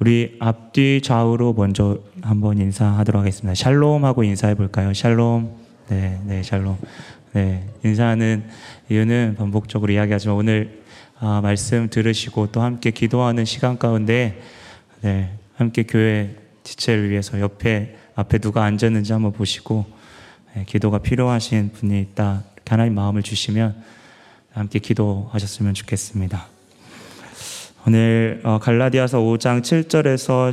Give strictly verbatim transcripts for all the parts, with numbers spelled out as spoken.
우리 앞뒤 좌우로 먼저 한번 인사하도록 하겠습니다. 샬롬하고 인사해 볼까요? 샬롬. 네, 네, 샬롬. 네, 인사하는 이유는 반복적으로 이야기하지만 오늘 아, 말씀 들으시고 또 함께 기도하는 시간 가운데 네, 함께 교회 지체를 위해서 옆에 앞에 누가 앉았는지 한번 보시고 네, 기도가 필요하신 분이 있다. 이렇게 하나님 마음을 주시면 함께 기도하셨으면 좋겠습니다. 오늘 갈라디아서 오 장 칠 절에서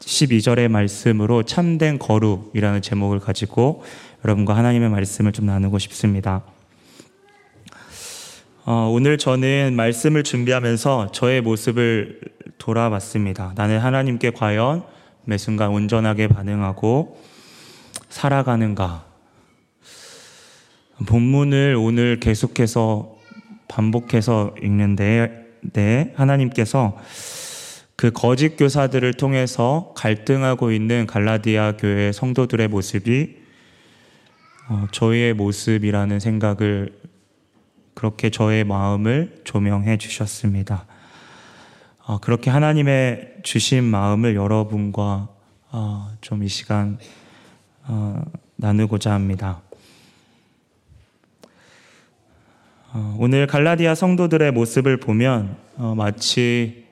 십이 절의 말씀으로 참된 거룩이라는 제목을 가지고 여러분과 하나님의 말씀을 좀 나누고 싶습니다. 어, 오늘 저는 말씀을 준비하면서 저의 모습을 돌아봤습니다. 나는 하나님께 과연 매 순간 온전하게 반응하고 살아가는가? 본문을 오늘 계속해서 반복해서 읽는데 네, 하나님께서 그 거짓 교사들을 통해서 갈등하고 있는 갈라디아 교회 성도들의 모습이 어, 저희의 모습이라는 생각을 그렇게 저의 마음을 조명해 주셨습니다. 어, 그렇게 하나님의 주신 마음을 여러분과 어, 좀 이 시간 어, 나누고자 합니다. 오늘 갈라디아 성도들의 모습을 보면 어, 마치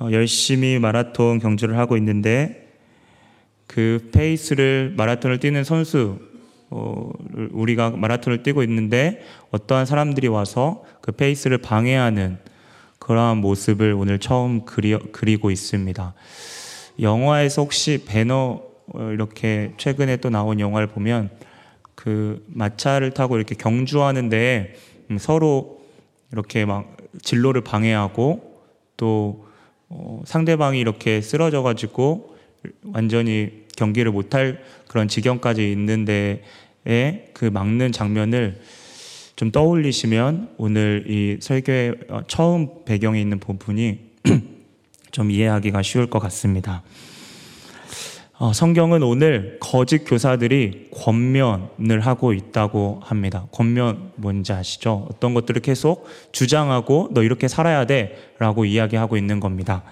어, 열심히 마라톤 경주를 하고 있는데 그 페이스를 마라톤을 뛰는 선수 어, 우리가 마라톤을 뛰고 있는데 어떠한 사람들이 와서 그 페이스를 방해하는 그러한 모습을 오늘 처음 그리, 그리고 있습니다. 영화에서 혹시 배너 어, 이렇게 최근에 또 나온 영화를 보면 그 마차를 타고 이렇게 경주하는데 서로 이렇게 막 진로를 방해하고 또 어 상대방이 이렇게 쓰러져가지고 완전히 경기를 못할 그런 지경까지 있는 데에 그 막는 장면을 좀 떠올리시면 오늘 이 설교의 처음 배경에 있는 부분이 좀 이해하기가 쉬울 것 같습니다. 어, 성경은 오늘 거짓 교사들이 권면을 하고 있다고 합니다. 권면 뭔지 아시죠? 어떤 것들을 계속 주장하고 너 이렇게 살아야 돼 라고 이야기하고 있는 겁니다.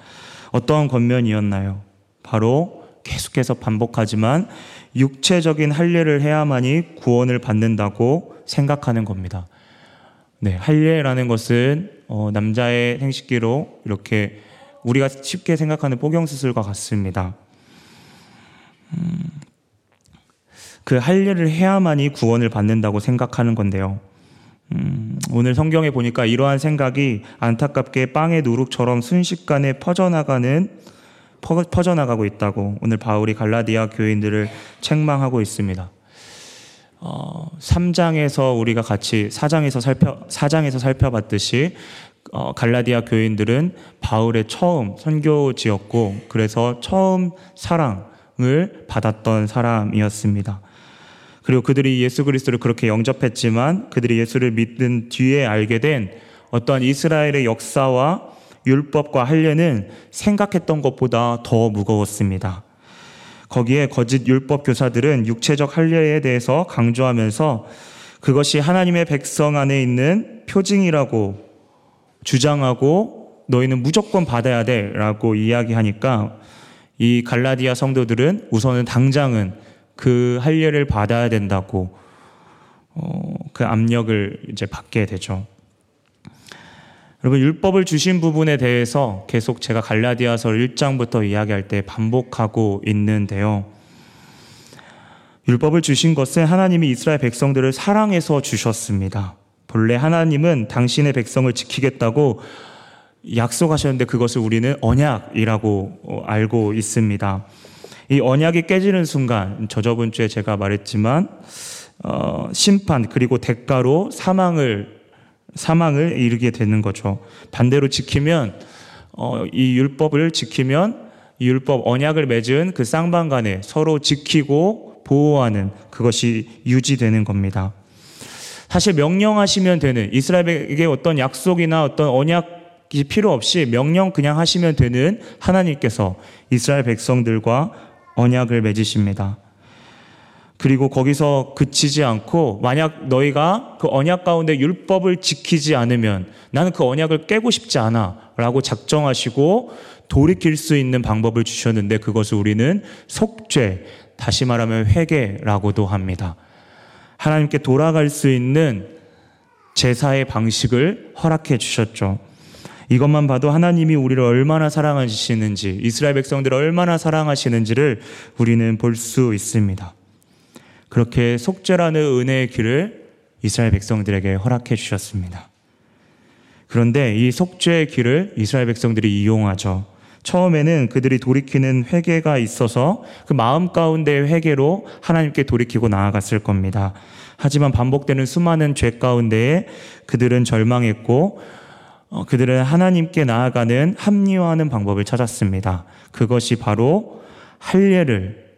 어떠한 권면이었나요? 바로 계속해서 반복하지만 육체적인 할례를 해야만이 구원을 받는다고 생각하는 겁니다. 네, 할례라는 것은 어, 남자의 생식기로 이렇게 우리가 쉽게 생각하는 포경수술과 같습니다. 음, 그 할례를 해야만이 구원을 받는다고 생각하는 건데요. 음, 오늘 성경에 보니까 이러한 생각이 안타깝게 빵의 누룩처럼 순식간에 퍼져나가는 퍼, 퍼져나가고 있다고 오늘 바울이 갈라디아 교인들을 책망하고 있습니다. 어, 삼 장에서 우리가 같이 사 장에서 살펴 사 장에서 살펴봤듯이 어, 갈라디아 교인들은 바울의 처음 선교지였고 그래서 처음 사랑 을 받았던 사람이었습니다. 그리고 그들이 예수 그리스도를 그렇게 영접했지만 그들이 예수를 믿은 뒤에 알게 된 어떠한 이스라엘의 역사와 율법과 할례는 생각했던 것보다 더 무거웠습니다. 거기에 거짓 율법 교사들은 육체적 할례에 대해서 강조하면서 그것이 하나님의 백성 안에 있는 표징이라고 주장하고 너희는 무조건 받아야 돼 라고 이야기하니까 이 갈라디아 성도들은 우선은 당장은 그 할례를 받아야 된다고 어, 그 압력을 이제 받게 되죠. 여러분 율법을 주신 부분에 대해서 계속 제가 갈라디아서 일 장부터 이야기할 때 반복하고 있는데요. 율법을 주신 것은 하나님이 이스라엘 백성들을 사랑해서 주셨습니다. 본래 하나님은 당신의 백성을 지키겠다고 약속하셨는데 그것을 우리는 언약이라고 알고 있습니다. 이 언약이 깨지는 순간 저저번 주에 제가 말했지만 어, 심판 그리고 대가로 사망을 사망을 이르게 되는 거죠. 반대로 지키면 어, 이 율법을 지키면 이 율법 언약을 맺은 그 쌍방간에 서로 지키고 보호하는 그것이 유지되는 겁니다. 사실 명령하시면 되는 이스라엘에게 어떤 약속이나 어떤 언약 필요 없이 명령 그냥 하시면 되는 하나님께서 이스라엘 백성들과 언약을 맺으십니다. 그리고 거기서 그치지 않고 만약 너희가 그 언약 가운데 율법을 지키지 않으면 나는 그 언약을 깨고 싶지 않아 라고 작정하시고 돌이킬 수 있는 방법을 주셨는데 그것을 우리는 속죄, 다시 말하면 회개라고도 합니다. 하나님께 돌아갈 수 있는 제사의 방식을 허락해 주셨죠. 이것만 봐도 하나님이 우리를 얼마나 사랑하시는지, 이스라엘 백성들을 얼마나 사랑하시는지를 우리는 볼 수 있습니다. 그렇게 속죄라는 은혜의 길을 이스라엘 백성들에게 허락해 주셨습니다. 그런데 이 속죄의 길을 이스라엘 백성들이 이용하죠. 처음에는 그들이 돌이키는 회개가 있어서 그 마음 가운데의 회개로 하나님께 돌이키고 나아갔을 겁니다. 하지만 반복되는 수많은 죄 가운데에 그들은 절망했고 어, 그들은 하나님께 나아가는 합리화하는 방법을 찾았습니다. 그것이 바로 할례를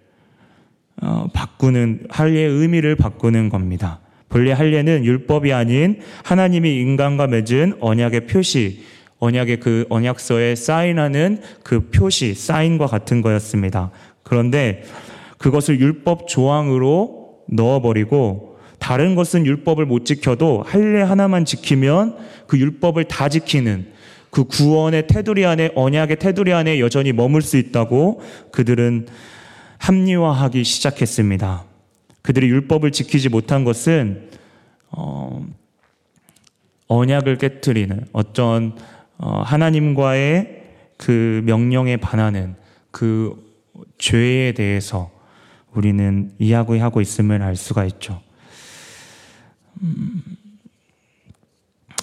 어, 바꾸는, 할례의 의미를 바꾸는 겁니다. 본래 할례는 율법이 아닌 하나님이 인간과 맺은 언약의 표시, 언약의 그 언약서에 사인하는 그 표시, 사인과 같은 거였습니다. 그런데 그것을 율법 조항으로 넣어버리고 다른 것은 율법을 못 지켜도 할례 하나만 지키면 그 율법을 다 지키는 그 구원의 테두리 안에, 언약의 테두리 안에 여전히 머물 수 있다고 그들은 합리화하기 시작했습니다. 그들이 율법을 지키지 못한 것은 어, 언약을 깨트리는 어떤 어, 하나님과의 그 명령에 반하는 그 죄에 대해서 우리는 이야기하고 있음을 알 수가 있죠. 음,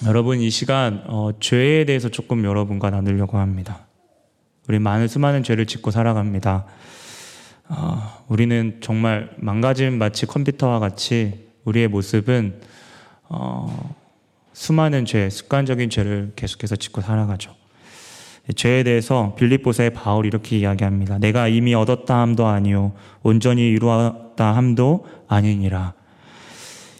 여러분 이 시간 어, 죄에 대해서 조금 여러분과 나누려고 합니다. 우리 많은 수많은 죄를 짓고 살아갑니다. 어, 우리는 정말 망가진 마치 컴퓨터와 같이 우리의 모습은 어, 수많은 죄, 습관적인 죄를 계속해서 짓고 살아가죠. 죄에 대해서 빌립보서의 바울이 이렇게 이야기합니다. 내가 이미 얻었다 함도 아니요 온전히 이루었다 함도 아니니라.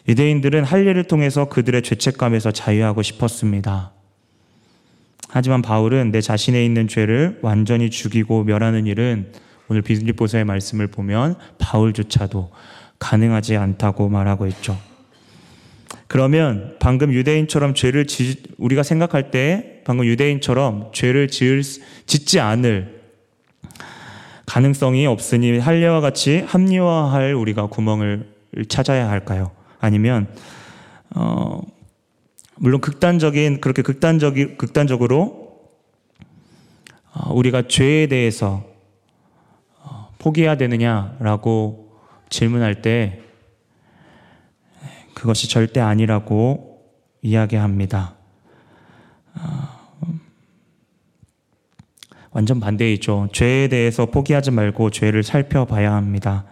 유대인들은 할례를 통해서 그들의 죄책감에서 자유하고 싶었습니다. 하지만 바울은 내 자신에 있는 죄를 완전히 죽이고 멸하는 일은 오늘 빌립보서의 말씀을 보면 바울조차도 가능하지 않다고 말하고 있죠. 그러면 방금 유대인처럼 죄를 지, 우리가 생각할 때 방금 유대인처럼 죄를 지을, 짓지 않을 가능성이 없으니 할례와 같이 합리화할 우리가 구멍을 찾아야 할까요? 아니면 어, 물론 극단적인 그렇게 극단적이 극단적으로 어, 우리가 죄에 대해서 어, 포기해야 되느냐라고 질문할 때 그것이 절대 아니라고 이야기합니다. 어, 완전 반대이죠. 죄에 대해서 포기하지 말고 죄를 살펴봐야 합니다.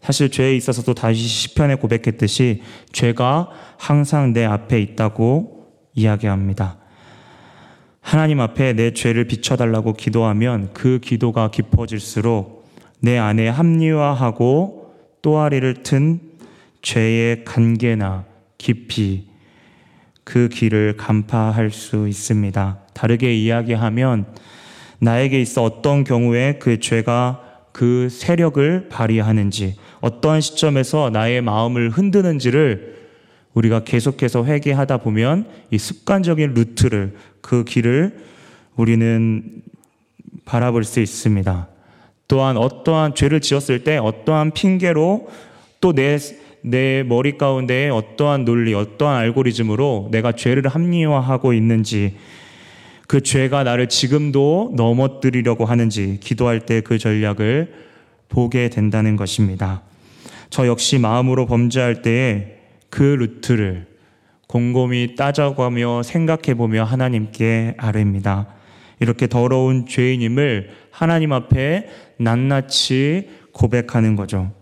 사실 죄에 있어서도 다시 시편에 고백했듯이 죄가 항상 내 앞에 있다고 이야기합니다. 하나님 앞에 내 죄를 비춰달라고 기도하면 그 기도가 깊어질수록 내 안에 합리화하고 또아리를 튼 죄의 관계나 깊이 그 길을 간파할 수 있습니다. 다르게 이야기하면 나에게 있어 어떤 경우에 그 죄가 그 세력을 발휘하는지, 어떠한 시점에서 나의 마음을 흔드는지를 우리가 계속해서 회개하다 보면 이 습관적인 루트를, 그 길을 우리는 바라볼 수 있습니다. 또한 어떠한 죄를 지었을 때 어떠한 핑계로 또 내 내 머리 가운데에 어떠한 논리, 어떠한 알고리즘으로 내가 죄를 합리화하고 있는지, 그 죄가 나를 지금도 넘어뜨리려고 하는지 기도할 때 그 전략을 보게 된다는 것입니다. 저 역시 마음으로 범죄할 때에 그 루트를 곰곰이 따져가며 생각해보며 하나님께 아뢰입니다. 이렇게 더러운 죄인임을 하나님 앞에 낱낱이 고백하는 거죠.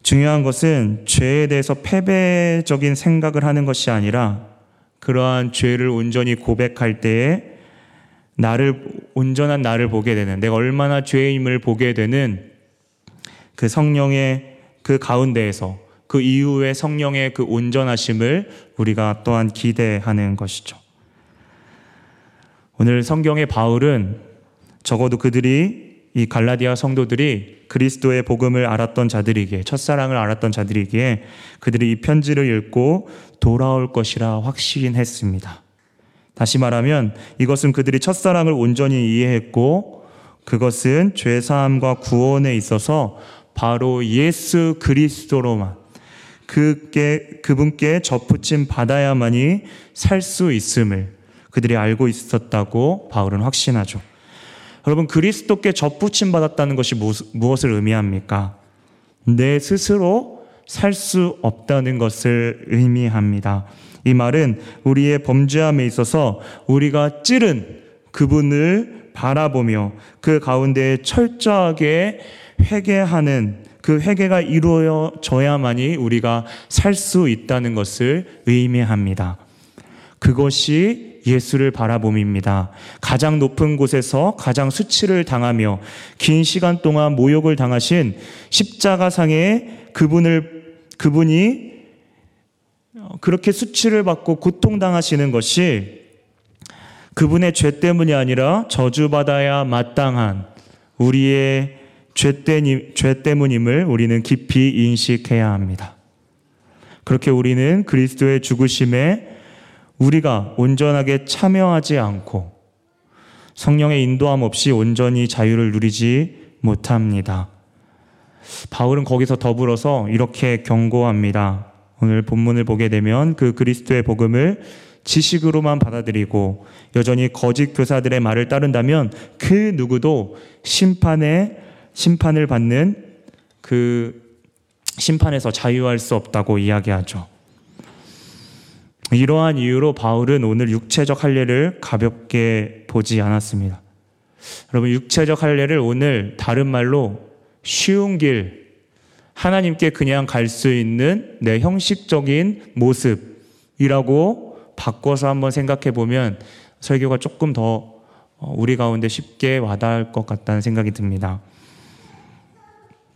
중요한 것은 죄에 대해서 패배적인 생각을 하는 것이 아니라 그러한 죄를 온전히 고백할 때에 나를, 온전한 나를 보게 되는, 내가 얼마나 죄인임을 보게 되는 그 성령의 그 가운데에서 그 이후의 성령의 그 온전하심을 우리가 또한 기대하는 것이죠. 오늘 성경의 바울은 적어도 그들이, 이 갈라디아 성도들이 그리스도의 복음을 알았던 자들이기에, 첫사랑을 알았던 자들이기에 그들이 이 편지를 읽고 돌아올 것이라 확신했습니다. 다시 말하면 이것은 그들이 첫사랑을 온전히 이해했고 그것은 죄사함과 구원에 있어서 바로 예수 그리스도로만 그께, 그분께 접붙임 받아야만이 살 수 있음을 그들이 알고 있었다고 바울은 확신하죠. 여러분, 그리스도께 접붙임 받았다는 것이 무엇을 의미합니까? 내 스스로 살 수 없다는 것을 의미합니다. 이 말은 우리의 범죄함에 있어서 우리가 찌른 그분을 바라보며 그 가운데 철저하게 회개하는 그 회개가 이루어져야만이 우리가 살 수 있다는 것을 의미합니다. 그것이 예수를 바라봄입니다. 가장 높은 곳에서 가장 수치를 당하며 긴 시간 동안 모욕을 당하신 십자가상에 그분을, 그분이 그렇게 수치를 받고 고통당하시는 것이 그분의 죄 때문이 아니라 저주받아야 마땅한 우리의 죄 때문임을 우리는 깊이 인식해야 합니다. 그렇게 우리는 그리스도의 죽으심에 우리가 온전하게 참여하지 않고 성령의 인도함 없이 온전히 자유를 누리지 못합니다. 바울은 거기서 더불어서 이렇게 경고합니다. 오늘 본문을 보게 되면 그 그리스도의 복음을 지식으로만 받아들이고 여전히 거짓 교사들의 말을 따른다면 그 누구도 심판에 심판을 받는 그 심판에서 자유할 수 없다고 이야기하죠. 이러한 이유로 바울은 오늘 육체적 할례를 가볍게 보지 않았습니다. 여러분, 육체적 할례를 오늘 다른 말로 쉬운 길, 하나님께 그냥 갈 수 있는 내 형식적인 모습이라고 바꿔서 한번 생각해 보면 설교가 조금 더 우리 가운데 쉽게 와닿을 것 같다는 생각이 듭니다.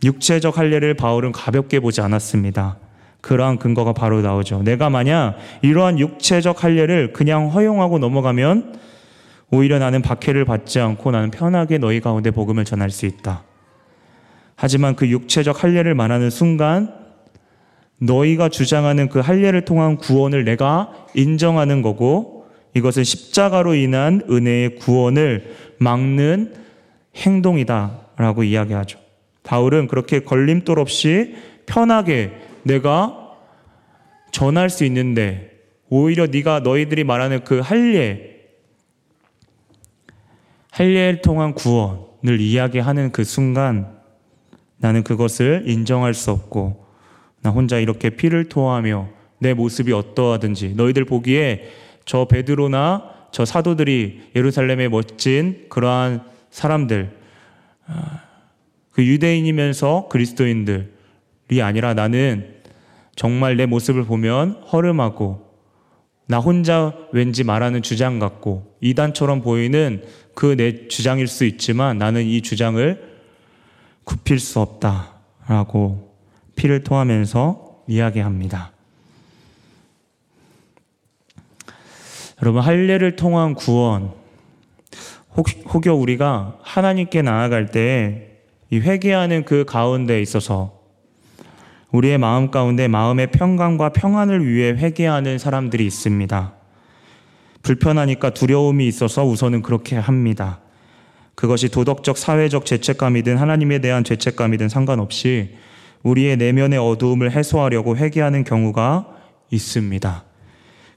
육체적 할례를 바울은 가볍게 보지 않았습니다. 그러한 근거가 바로 나오죠. 내가 만약 이러한 육체적 할례를 그냥 허용하고 넘어가면 오히려 나는 박해를 받지 않고 나는 편하게 너희 가운데 복음을 전할 수 있다. 하지만 그 육체적 할례를 말하는 순간 너희가 주장하는 그 할례를 통한 구원을 내가 인정하는 거고 이것은 십자가로 인한 은혜의 구원을 막는 행동이다라고 이야기하죠. 바울은 그렇게 걸림돌 없이 편하게 내가 전할 수 있는데 오히려 네가 너희들이 말하는 그 할례, 할례를 통한 구원을 이야기하는 그 순간 나는 그것을 인정할 수 없고 나 혼자 이렇게 피를 토하며 내 모습이 어떠하든지 너희들 보기에 저 베드로나 저 사도들이 예루살렘의 멋진 그러한 사람들, 그 유대인이면서 그리스도인들이 아니라 나는 정말 내 모습을 보면 허름하고 나 혼자 왠지 말하는 주장 같고 이단처럼 보이는 그 내 주장일 수 있지만 나는 이 주장을 굽힐 수 없다라고 피를 토하면서 이야기합니다. 여러분, 할례를 통한 구원, 혹, 혹여 우리가 하나님께 나아갈 때에 이 회개하는 그 가운데 있어서 우리의 마음 가운데 마음의 평강과 평안을 위해 회개하는 사람들이 있습니다. 불편하니까 두려움이 있어서 우선은 그렇게 합니다. 그것이 도덕적, 사회적 죄책감이든 하나님에 대한 죄책감이든 상관없이 우리의 내면의 어두움을 해소하려고 회개하는 경우가 있습니다.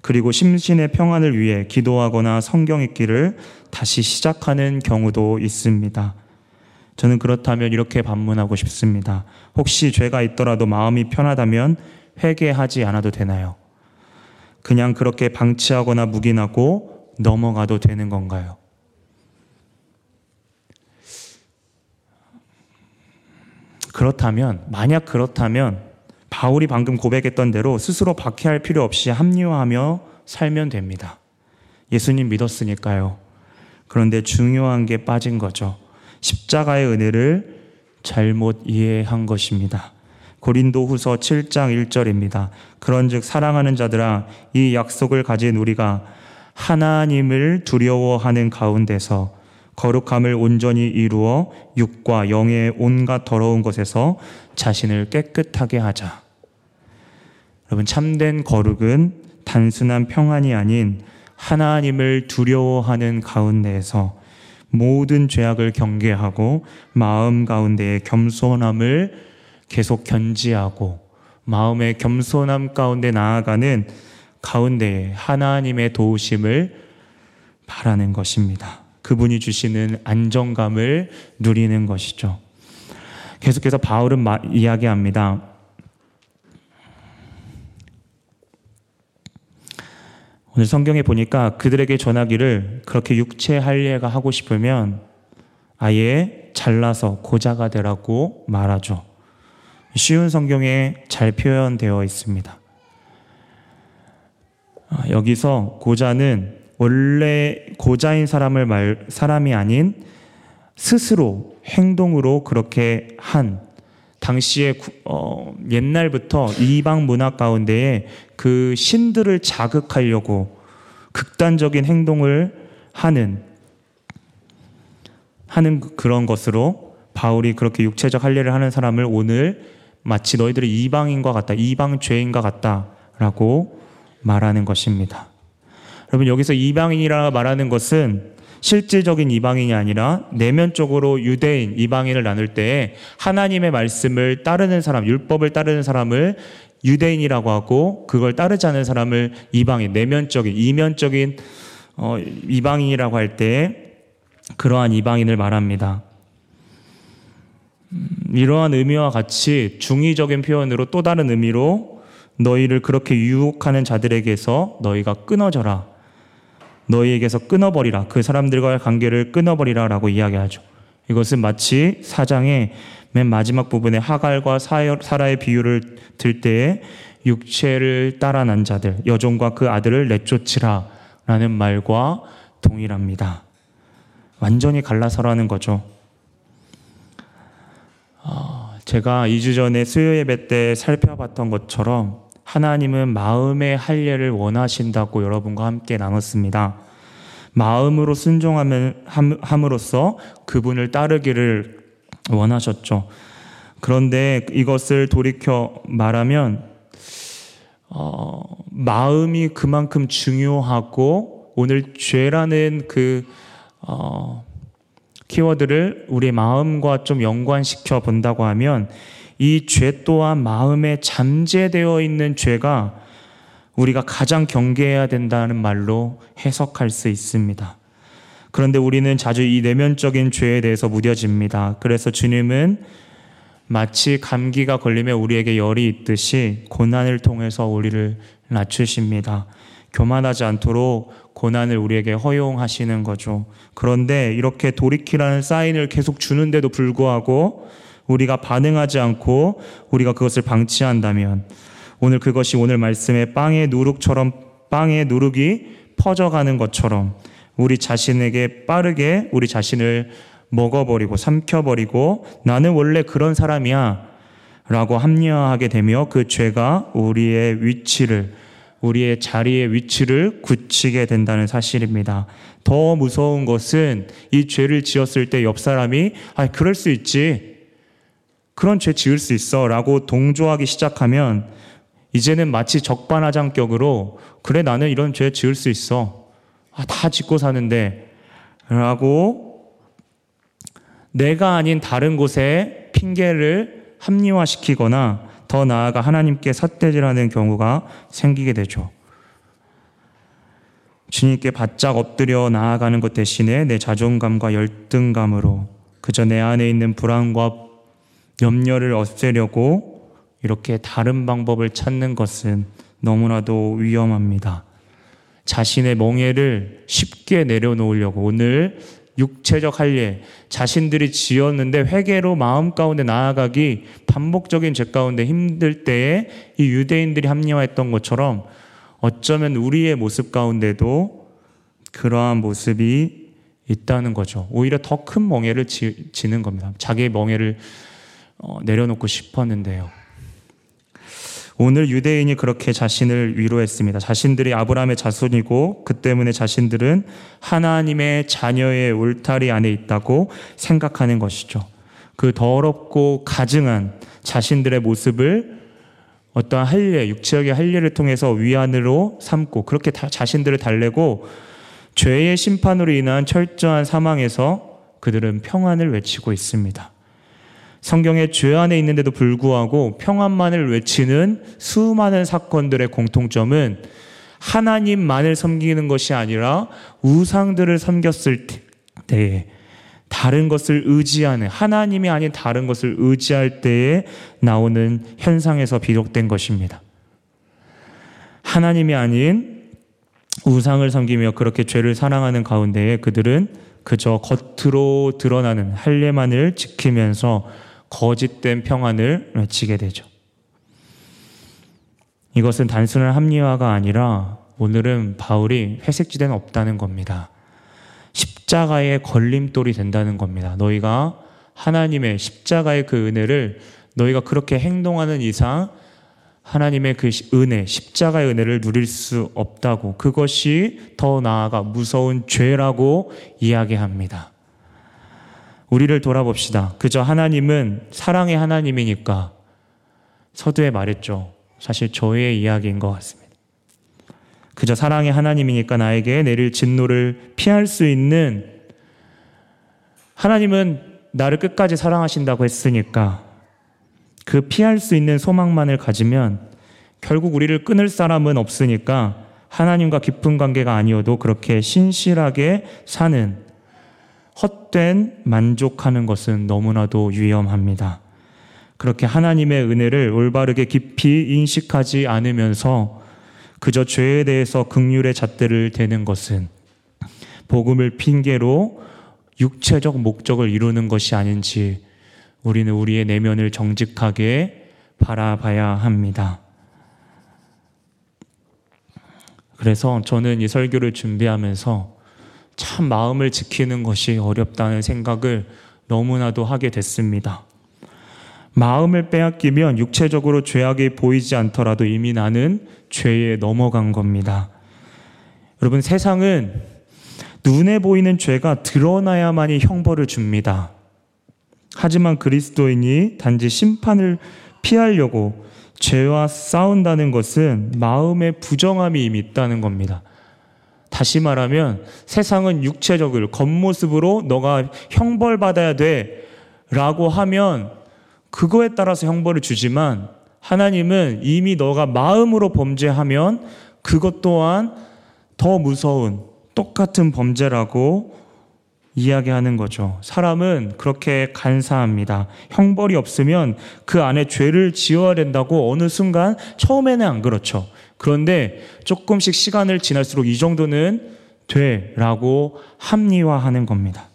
그리고 심신의 평안을 위해 기도하거나 성경 읽기를 다시 시작하는 경우도 있습니다. 저는 그렇다면 이렇게 반문하고 싶습니다. 혹시 죄가 있더라도 마음이 편하다면 회개하지 않아도 되나요? 그냥 그렇게 방치하거나 묵인하고 넘어가도 되는 건가요? 그렇다면, 만약 그렇다면 바울이 방금 고백했던 대로 스스로 박해할 필요 없이 합리화하며 살면 됩니다. 예수님 믿었으니까요. 그런데 중요한 게 빠진 거죠. 십자가의 은혜를 잘못 이해한 것입니다. 고린도후서 칠 장 일 절입니다. 그런즉 사랑하는 자들아, 이 약속을 가진 우리가 하나님을 두려워하는 가운데서 거룩함을 온전히 이루어 육과 영의 온갖 더러운 것에서 자신을 깨끗하게 하자. 여러분, 참된 거룩은 단순한 평안이 아닌 하나님을 두려워하는 가운데에서 모든 죄악을 경계하고 마음 가운데의 겸손함을 계속 견지하고 마음의 겸손함 가운데 나아가는 가운데에 하나님의 도우심을 바라는 것입니다. 그분이 주시는 안정감을 누리는 것이죠. 계속해서 바울은 마, 이야기합니다. 오늘 성경에 보니까 그들에게 전하기를 그렇게 육체 할례가 하고 싶으면 아예 잘라서 고자가 되라고 말하죠. 쉬운 성경에 잘 표현되어 있습니다. 여기서 고자는 원래 고자인 사람을 말, 사람이 아닌 스스로 행동으로 그렇게 한 당시에 어, 옛날부터 이방 문화 가운데에 그 신들을 자극하려고 극단적인 행동을 하는 하는 그런 것으로 바울이 그렇게 육체적 할례를 하는 사람을 오늘 마치 너희들이 이방인과 같다, 이방 죄인과 같다라고 말하는 것입니다. 여러분, 여기서 이방인이라 말하는 것은 실질적인 이방인이 아니라 내면적으로 유대인, 이방인을 나눌 때에 하나님의 말씀을 따르는 사람, 율법을 따르는 사람을 유대인이라고 하고 그걸 따르지 않는 사람을 이방인, 내면적인, 이면적인 어, 이방인이라고 할 때에 그러한 이방인을 말합니다. 이러한 의미와 같이 중의적인 표현으로 또 다른 의미로 너희를 그렇게 유혹하는 자들에게서 너희가 끊어져라. 너희에게서 끊어버리라. 그 사람들과의 관계를 끊어버리라 라고 이야기하죠. 이것은 마치 사 장의 맨 마지막 부분에 하갈과 사라의 비유를 들 때에 육체를 따라 난 자들, 여종과 그 아들을 내쫓으라 라는 말과 동일합니다. 완전히 갈라서라는 거죠. 어, 제가 이 주 전에 수요 예배 때 살펴봤던 것처럼 하나님은 마음의 할례를 원하신다고 여러분과 함께 나눴습니다. 마음으로 순종함으로써 그분을 따르기를 원하셨죠. 그런데 이것을 돌이켜 말하면 어, 마음이 그만큼 중요하고 오늘 죄라는 그 어, 키워드를 우리 마음과 좀 연관시켜 본다고 하면 이 죄 또한 마음에 잠재되어 있는 죄가 우리가 가장 경계해야 된다는 말로 해석할 수 있습니다. 그런데 우리는 자주 이 내면적인 죄에 대해서 무뎌집니다. 그래서 주님은 마치 감기가 걸리면 우리에게 열이 있듯이 고난을 통해서 우리를 낮추십니다. 교만하지 않도록 고난을 우리에게 허용하시는 거죠. 그런데 이렇게 돌이키라는 사인을 계속 주는데도 불구하고 우리가 반응하지 않고 우리가 그것을 방치한다면 오늘 그것이 오늘 말씀의 빵의 누룩처럼 빵의 누룩이 퍼져가는 것처럼 우리 자신에게 빠르게 우리 자신을 먹어버리고 삼켜버리고 나는 원래 그런 사람이야 라고 합리화하게 되며 그 죄가 우리의 위치를 우리의 자리의 위치를 굳히게 된다는 사실입니다. 더 무서운 것은 이 죄를 지었을 때 옆 사람이 아, 그럴 수 있지. 그런 죄 지을 수 있어 라고 동조하기 시작하면 이제는 마치 적반하장격으로 그래 나는 이런 죄 지을 수 있어. 아, 다 짓고 사는데 라고 내가 아닌 다른 곳에 핑계를 합리화시키거나 더 나아가 하나님께 삿대질하는 경우가 생기게 되죠. 주님께 바짝 엎드려 나아가는 것 대신에 내 자존감과 열등감으로 그저 내 안에 있는 불안과 염려를 없애려고 이렇게 다른 방법을 찾는 것은 너무나도 위험합니다. 자신의 멍에를 쉽게 내려놓으려고 오늘 육체적 할례, 자신들이 지었는데 회개로 마음 가운데 나아가기 반복적인 죄 가운데 힘들 때에 이 유대인들이 합리화했던 것처럼 어쩌면 우리의 모습 가운데도 그러한 모습이 있다는 거죠. 오히려 더 큰 멍에를 지, 지는 겁니다. 자기의 멍에를 어, 내려놓고 싶었는데요. 오늘 유대인이 그렇게 자신을 위로했습니다. 자신들이 아브라함의 자손이고 그 때문에 자신들은 하나님의 자녀의 울타리 안에 있다고 생각하는 것이죠. 그 더럽고 가증한 자신들의 모습을 어떠한 할례, 육체의 할례를 통해서 위안으로 삼고 그렇게 다 자신들을 달래고 죄의 심판으로 인한 철저한 사망에서 그들은 평안을 외치고 있습니다. 성경에 죄 안에 있는데도 불구하고 평안만을 외치는 수많은 사건들의 공통점은 하나님만을 섬기는 것이 아니라 우상들을 섬겼을 때에 다른 것을 의지하는, 하나님이 아닌 다른 것을 의지할 때에 나오는 현상에서 비롯된 것입니다. 하나님이 아닌 우상을 섬기며 그렇게 죄를 사랑하는 가운데에 그들은 그저 겉으로 드러나는 할례만을 지키면서 거짓된 평안을 외치게 되죠. 이것은 단순한 합리화가 아니라 오늘은 바울이 회색지대는 없다는 겁니다. 십자가의 걸림돌이 된다는 겁니다. 너희가 하나님의 십자가의 그 은혜를 너희가 그렇게 행동하는 이상 하나님의 그 은혜, 십자가의 은혜를 누릴 수 없다고, 그것이 더 나아가 무서운 죄라고 이야기합니다. 우리를 돌아봅시다. 그저 하나님은 사랑의 하나님이니까, 서두에 말했죠. 사실 저의 이야기인 것 같습니다. 그저 사랑의 하나님이니까 나에게 내릴 진노를 피할 수 있는, 하나님은 나를 끝까지 사랑하신다고 했으니까 그 피할 수 있는 소망만을 가지면 결국 우리를 끊을 사람은 없으니까 하나님과 깊은 관계가 아니어도 그렇게 신실하게 사는, 헛된 만족하는 것은 너무나도 위험합니다. 그렇게 하나님의 은혜를 올바르게 깊이 인식하지 않으면서 그저 죄에 대해서 긍휼의 잣대를 대는 것은 복음을 핑계로 육체적 목적을 이루는 것이 아닌지 우리는 우리의 내면을 정직하게 바라봐야 합니다. 그래서 저는 이 설교를 준비하면서 참 마음을 지키는 것이 어렵다는 생각을 너무나도 하게 됐습니다. 마음을 빼앗기면 육체적으로 죄악이 보이지 않더라도 이미 나는 죄에 넘어간 겁니다. 여러분, 세상은 눈에 보이는 죄가 드러나야만이 형벌을 줍니다. 하지만 그리스도인이 단지 심판을 피하려고 죄와 싸운다는 것은 마음의 부정함이 이미 있다는 겁니다. 다시 말하면 세상은 육체적으로 겉모습으로 너가 형벌받아야 돼 라고 하면 그거에 따라서 형벌을 주지만, 하나님은 이미 너가 마음으로 범죄하면 그것 또한 더 무서운 똑같은 범죄라고 이야기하는 거죠. 사람은 그렇게 간사합니다. 형벌이 없으면 그 안에 죄를 지어야 된다고 어느 순간, 처음에는 안 그렇죠. 그런데 조금씩 시간을 지날수록 이 정도는 돼라고 합리화하는 겁니다.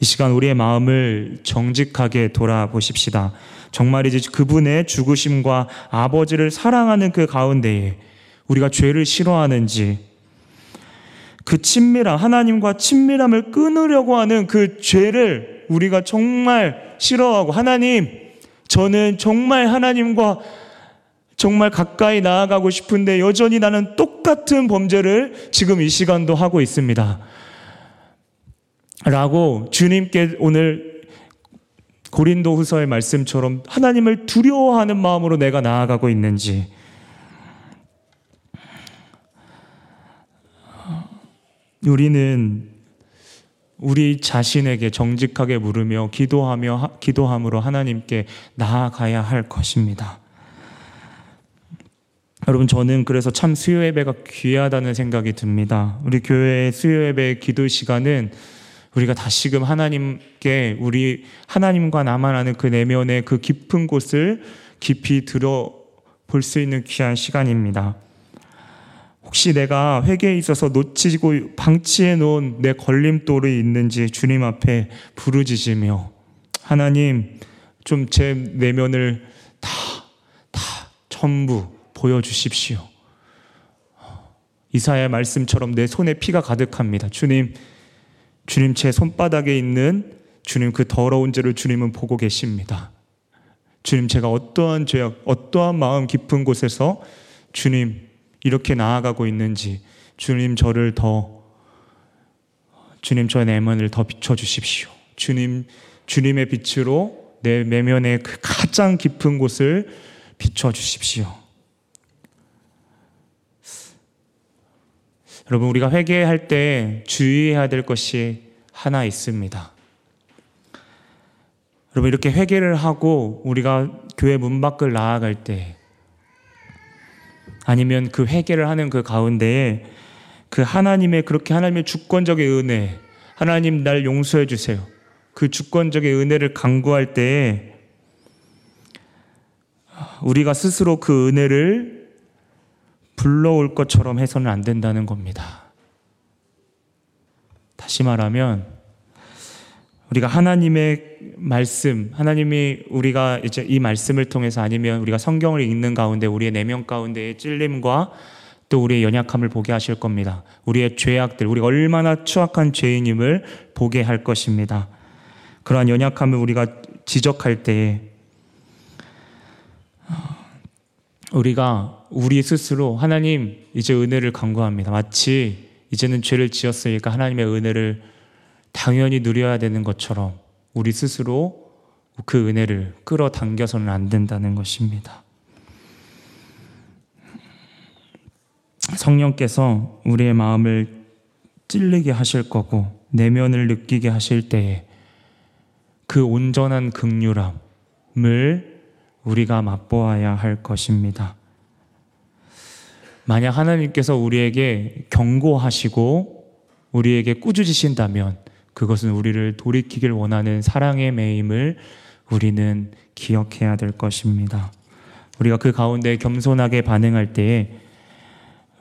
이 시간 우리의 마음을 정직하게 돌아보십시다. 정말이지 그분의 죽으심과 아버지를 사랑하는 그 가운데에 우리가 죄를 싫어하는지, 그 친밀함, 하나님과 친밀함을 끊으려고 하는 그 죄를 우리가 정말 싫어하고, 하나님, 저는 정말 하나님과 정말 가까이 나아가고 싶은데 여전히 나는 똑같은 범죄를 지금 이 시간도 하고 있습니다 라고 주님께 오늘 고린도후서의 말씀처럼 하나님을 두려워하는 마음으로 내가 나아가고 있는지, 우리는 우리 자신에게 정직하게 물으며 기도하며 기도함으로 하나님께 나아가야 할 것입니다. 여러분, 저는 그래서 참 수요예배가 귀하다는 생각이 듭니다. 우리 교회의 수요예배의 기도 시간은 우리가 다시금 하나님께, 우리 하나님과 나만 아는 그 내면의 그 깊은 곳을 깊이 들어볼 수 있는 귀한 시간입니다. 혹시 내가 회개에 있어서 놓치고 방치해 놓은 내 걸림돌이 있는지 주님 앞에 부르짖으며, 하나님, 좀 제 내면을 다, 다 전부 보여주십시오. 이사야의 말씀처럼 내 손에 피가 가득합니다. 주님, 주님 제 손바닥에 있는 주님 그 더러운 죄를 주님은 보고 계십니다. 주님, 제가 어떠한 죄악, 어떠한 마음 깊은 곳에서 주님 이렇게 나아가고 있는지, 주님 저를 더, 주님 저의 내면을 더 비춰주십시오. 주님, 주님의 빛으로 내 내면의 그 가장 깊은 곳을 비춰주십시오. 여러분, 우리가 회개할 때 주의해야 될 것이 하나 있습니다. 여러분, 이렇게 회개를 하고 우리가 교회 문 밖을 나아갈 때, 아니면 그 회개를 하는 그 가운데에 그 하나님의, 그렇게 하나님의 주권적인 은혜, 하나님 날 용서해 주세요, 그 주권적인 은혜를 간구할 때에 우리가 스스로 그 은혜를 불러올 것처럼 해서는 안 된다는 겁니다. 다시 말하면 우리가 하나님의 말씀, 하나님이 우리가 이제 이 말씀을 통해서, 아니면 우리가 성경을 읽는 가운데 우리의 내면 가운데의 찔림과 또 우리의 연약함을 보게 하실 겁니다. 우리의 죄악들, 우리가 얼마나 추악한 죄인임을 보게 할 것입니다. 그러한 연약함을 우리가 지적할 때에 우리가 우리 스스로 하나님 이제 은혜를 간구합니다. 마치 이제는 죄를 지었으니까 하나님의 은혜를 당연히 누려야 되는 것처럼 우리 스스로 그 은혜를 끌어당겨서는 안 된다는 것입니다. 성령께서 우리의 마음을 찔리게 하실 거고 내면을 느끼게 하실 때에 그 온전한 긍휼함을 우리가 맛보아야 할 것입니다. 만약 하나님께서 우리에게 경고하시고 우리에게 꾸짖으신다면 그것은 우리를 돌이키길 원하는 사랑의 매임을 우리는 기억해야 될 것입니다. 우리가 그 가운데 겸손하게 반응할 때에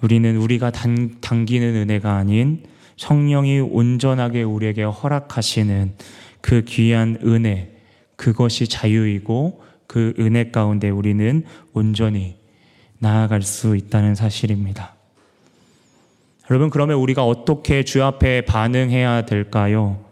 우리는 우리가 단, 당기는 은혜가 아닌 성령이 온전하게 우리에게 허락하시는 그 귀한 은혜, 그것이 자유이고 그 은혜 가운데 우리는 온전히 나아갈 수 있다는 사실입니다. 여러분, 그러면 우리가 어떻게 주 앞에 반응해야 될까요?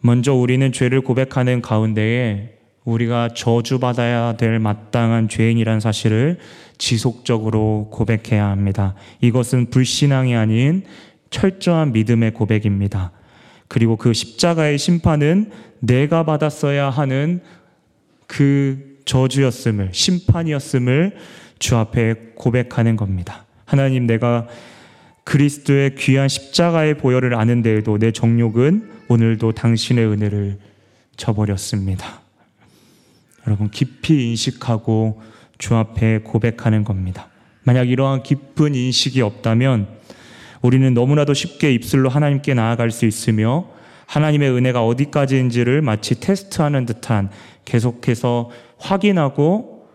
먼저 우리는 죄를 고백하는 가운데에 우리가 저주받아야 될 마땅한 죄인이란 사실을 지속적으로 고백해야 합니다. 이것은 불신앙이 아닌 철저한 믿음의 고백입니다. 그리고 그 십자가의 심판은 내가 받았어야 하는 그 저주였음을, 심판이었음을 주 앞에 고백하는 겁니다. 하나님, 내가 그리스도의 귀한 십자가의 보혈을 아는 데에도 내 정욕은 오늘도 당신의 은혜를 저버렸습니다. 여러분, 깊이 인식하고 주 앞에 고백하는 겁니다. 만약 이러한 깊은 인식이 없다면 우리는 너무나도 쉽게 입술로 하나님께 나아갈 수 있으며 하나님의 은혜가 어디까지인지를 마치 테스트하는 듯한, 계속해서 확인하고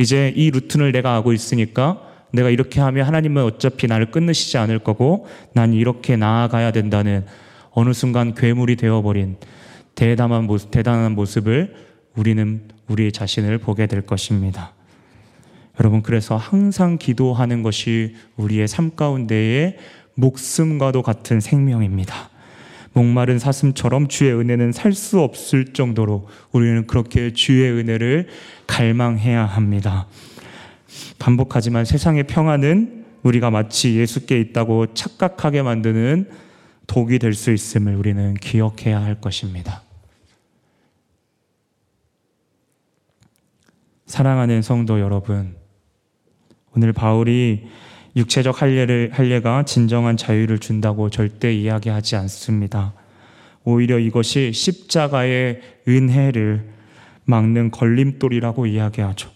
이제 이 루틴을 내가 알고 있으니까 내가 이렇게 하면 하나님은 어차피 나를 끊으시지 않을 거고 난 이렇게 나아가야 된다는, 어느 순간 괴물이 되어버린 대담한 모습, 대단한 모습을 우리는 우리 자신을 보게 될 것입니다. 여러분, 그래서 항상 기도하는 것이 우리의 삶 가운데의 목숨과도 같은 생명입니다. 목마른 사슴처럼 주의 은혜는 살 수 없을 정도로 우리는 그렇게 주의 은혜를 갈망해야 합니다. 반복하지만 세상의 평안은 우리가 마치 예수께 있다고 착각하게 만드는 독이 될 수 있음을 우리는 기억해야 할 것입니다. 사랑하는 성도 여러분, 오늘 바울이 육체적 할례를, 할례가 진정한 자유를 준다고 절대 이야기하지 않습니다. 오히려 이것이 십자가의 은혜를 막는 걸림돌이라고 이야기하죠.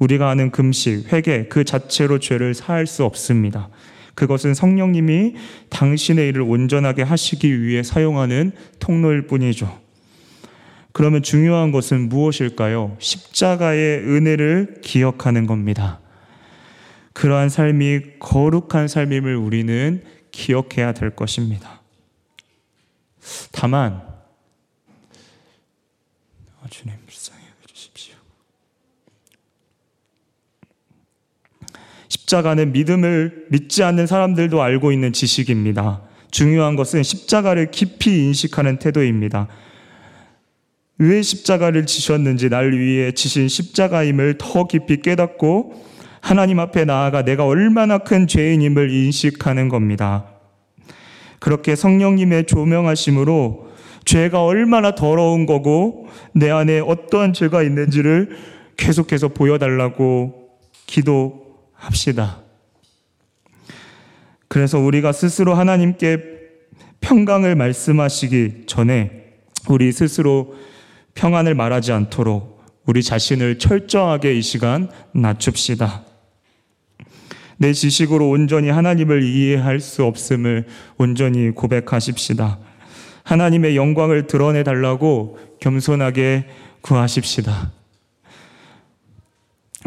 우리가 아는 금식, 회개 그 자체로 죄를 사할 수 없습니다. 그것은 성령님이 당신의 일을 온전하게 하시기 위해 사용하는 통로일 뿐이죠. 그러면 중요한 것은 무엇일까요? 십자가의 은혜를 기억하는 겁니다. 그러한 삶이 거룩한 삶임을 우리는 기억해야 될 것입니다. 다만 주님 불쌍히 해주십시오. 십자가는 믿음을 믿지 않는 사람들도 알고 있는 지식입니다. 중요한 것은 십자가를 깊이 인식하는 태도입니다. 왜 십자가를 지셨는지, 날 위해 지신 십자가임을 더 깊이 깨닫고 하나님 앞에 나아가 내가 얼마나 큰 죄인임을 인식하는 겁니다. 그렇게 성령님의 조명하심으로 죄가 얼마나 더러운 거고 내 안에 어떠한 죄가 있는지를 계속해서 보여달라고 기도합시다. 그래서 우리가 스스로 하나님께 평강을 말씀하시기 전에 우리 스스로 평안을 말하지 않도록 우리 자신을 철저하게 이 시간 낮춥시다. 내 지식으로 온전히 하나님을 이해할 수 없음을 온전히 고백하십시다. 하나님의 영광을 드러내달라고 겸손하게 구하십시다.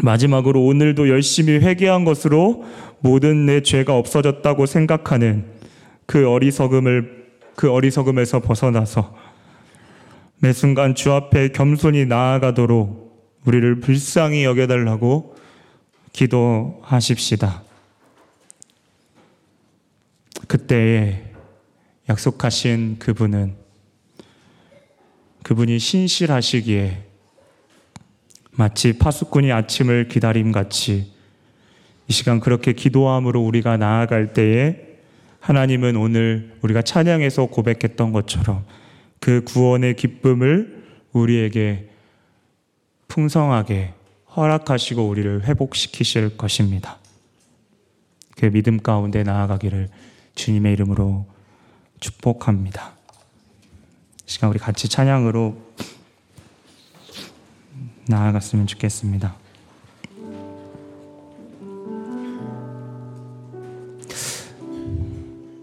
마지막으로 오늘도 열심히 회개한 것으로 모든 내 죄가 없어졌다고 생각하는 그 어리석음을, 그 어리석음에서 벗어나서 매 순간 주 앞에 겸손히 나아가도록 우리를 불쌍히 여겨달라고 기도하십시다. 그때에 약속하신 그분은 그분이 신실하시기에 마치 파수꾼이 아침을 기다림같이 이 시간 그렇게 기도함으로 우리가 나아갈 때에 하나님은 오늘 우리가 찬양에서 고백했던 것처럼 그 구원의 기쁨을 우리에게 풍성하게 허락하시고 우리를 회복시키실 것입니다. 그 믿음 가운데 나아가기를 주님의 이름으로 축복합니다. 이 시간 우리 같이 찬양으로 나아갔으면 좋겠습니다.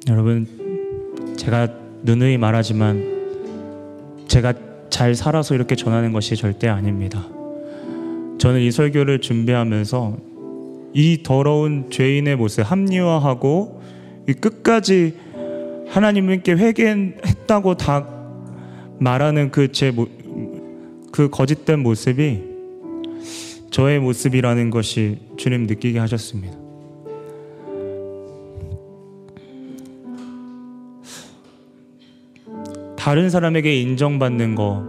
여러분, 제가 누누이 말하지만 제가 잘 살아서 이렇게 전하는 것이 절대 아닙니다. 저는 이 설교를 준비하면서 이 더러운 죄인의 모습 합리화하고 이 끝까지 하나님께 회개했다고 다 말하는 그 제 모 그 거짓된 모습이 저의 모습이라는 것이 주님 느끼게 하셨습니다. 다른 사람에게 인정받는 거,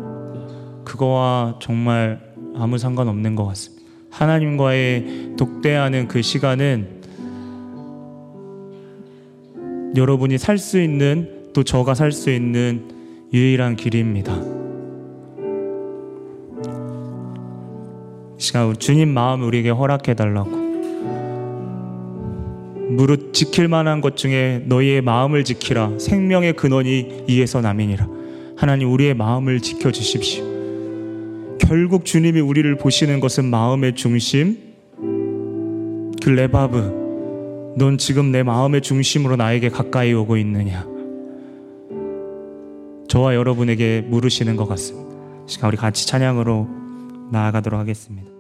그거와 정말 아무 상관없는 것 같습니다. 하나님과의 독대하는 그 시간은 여러분이 살 수 있는, 또 저가 살 수 있는 유일한 길입니다. 시간 주님 마음 우리에게 허락해달라고, 무릇 지킬 만한 것 중에 너희의 마음을 지키라, 생명의 근원이 이에서 남이니라. 하나님, 우리의 마음을 지켜주십시오. 결국 주님이 우리를 보시는 것은 마음의 중심, 그 레바브, 넌 지금 내 마음의 중심으로 나에게 가까이 오고 있느냐, 저와 여러분에게 물으시는 것 같습니다. 시간 우리 같이 찬양으로 나아가도록 하겠습니다.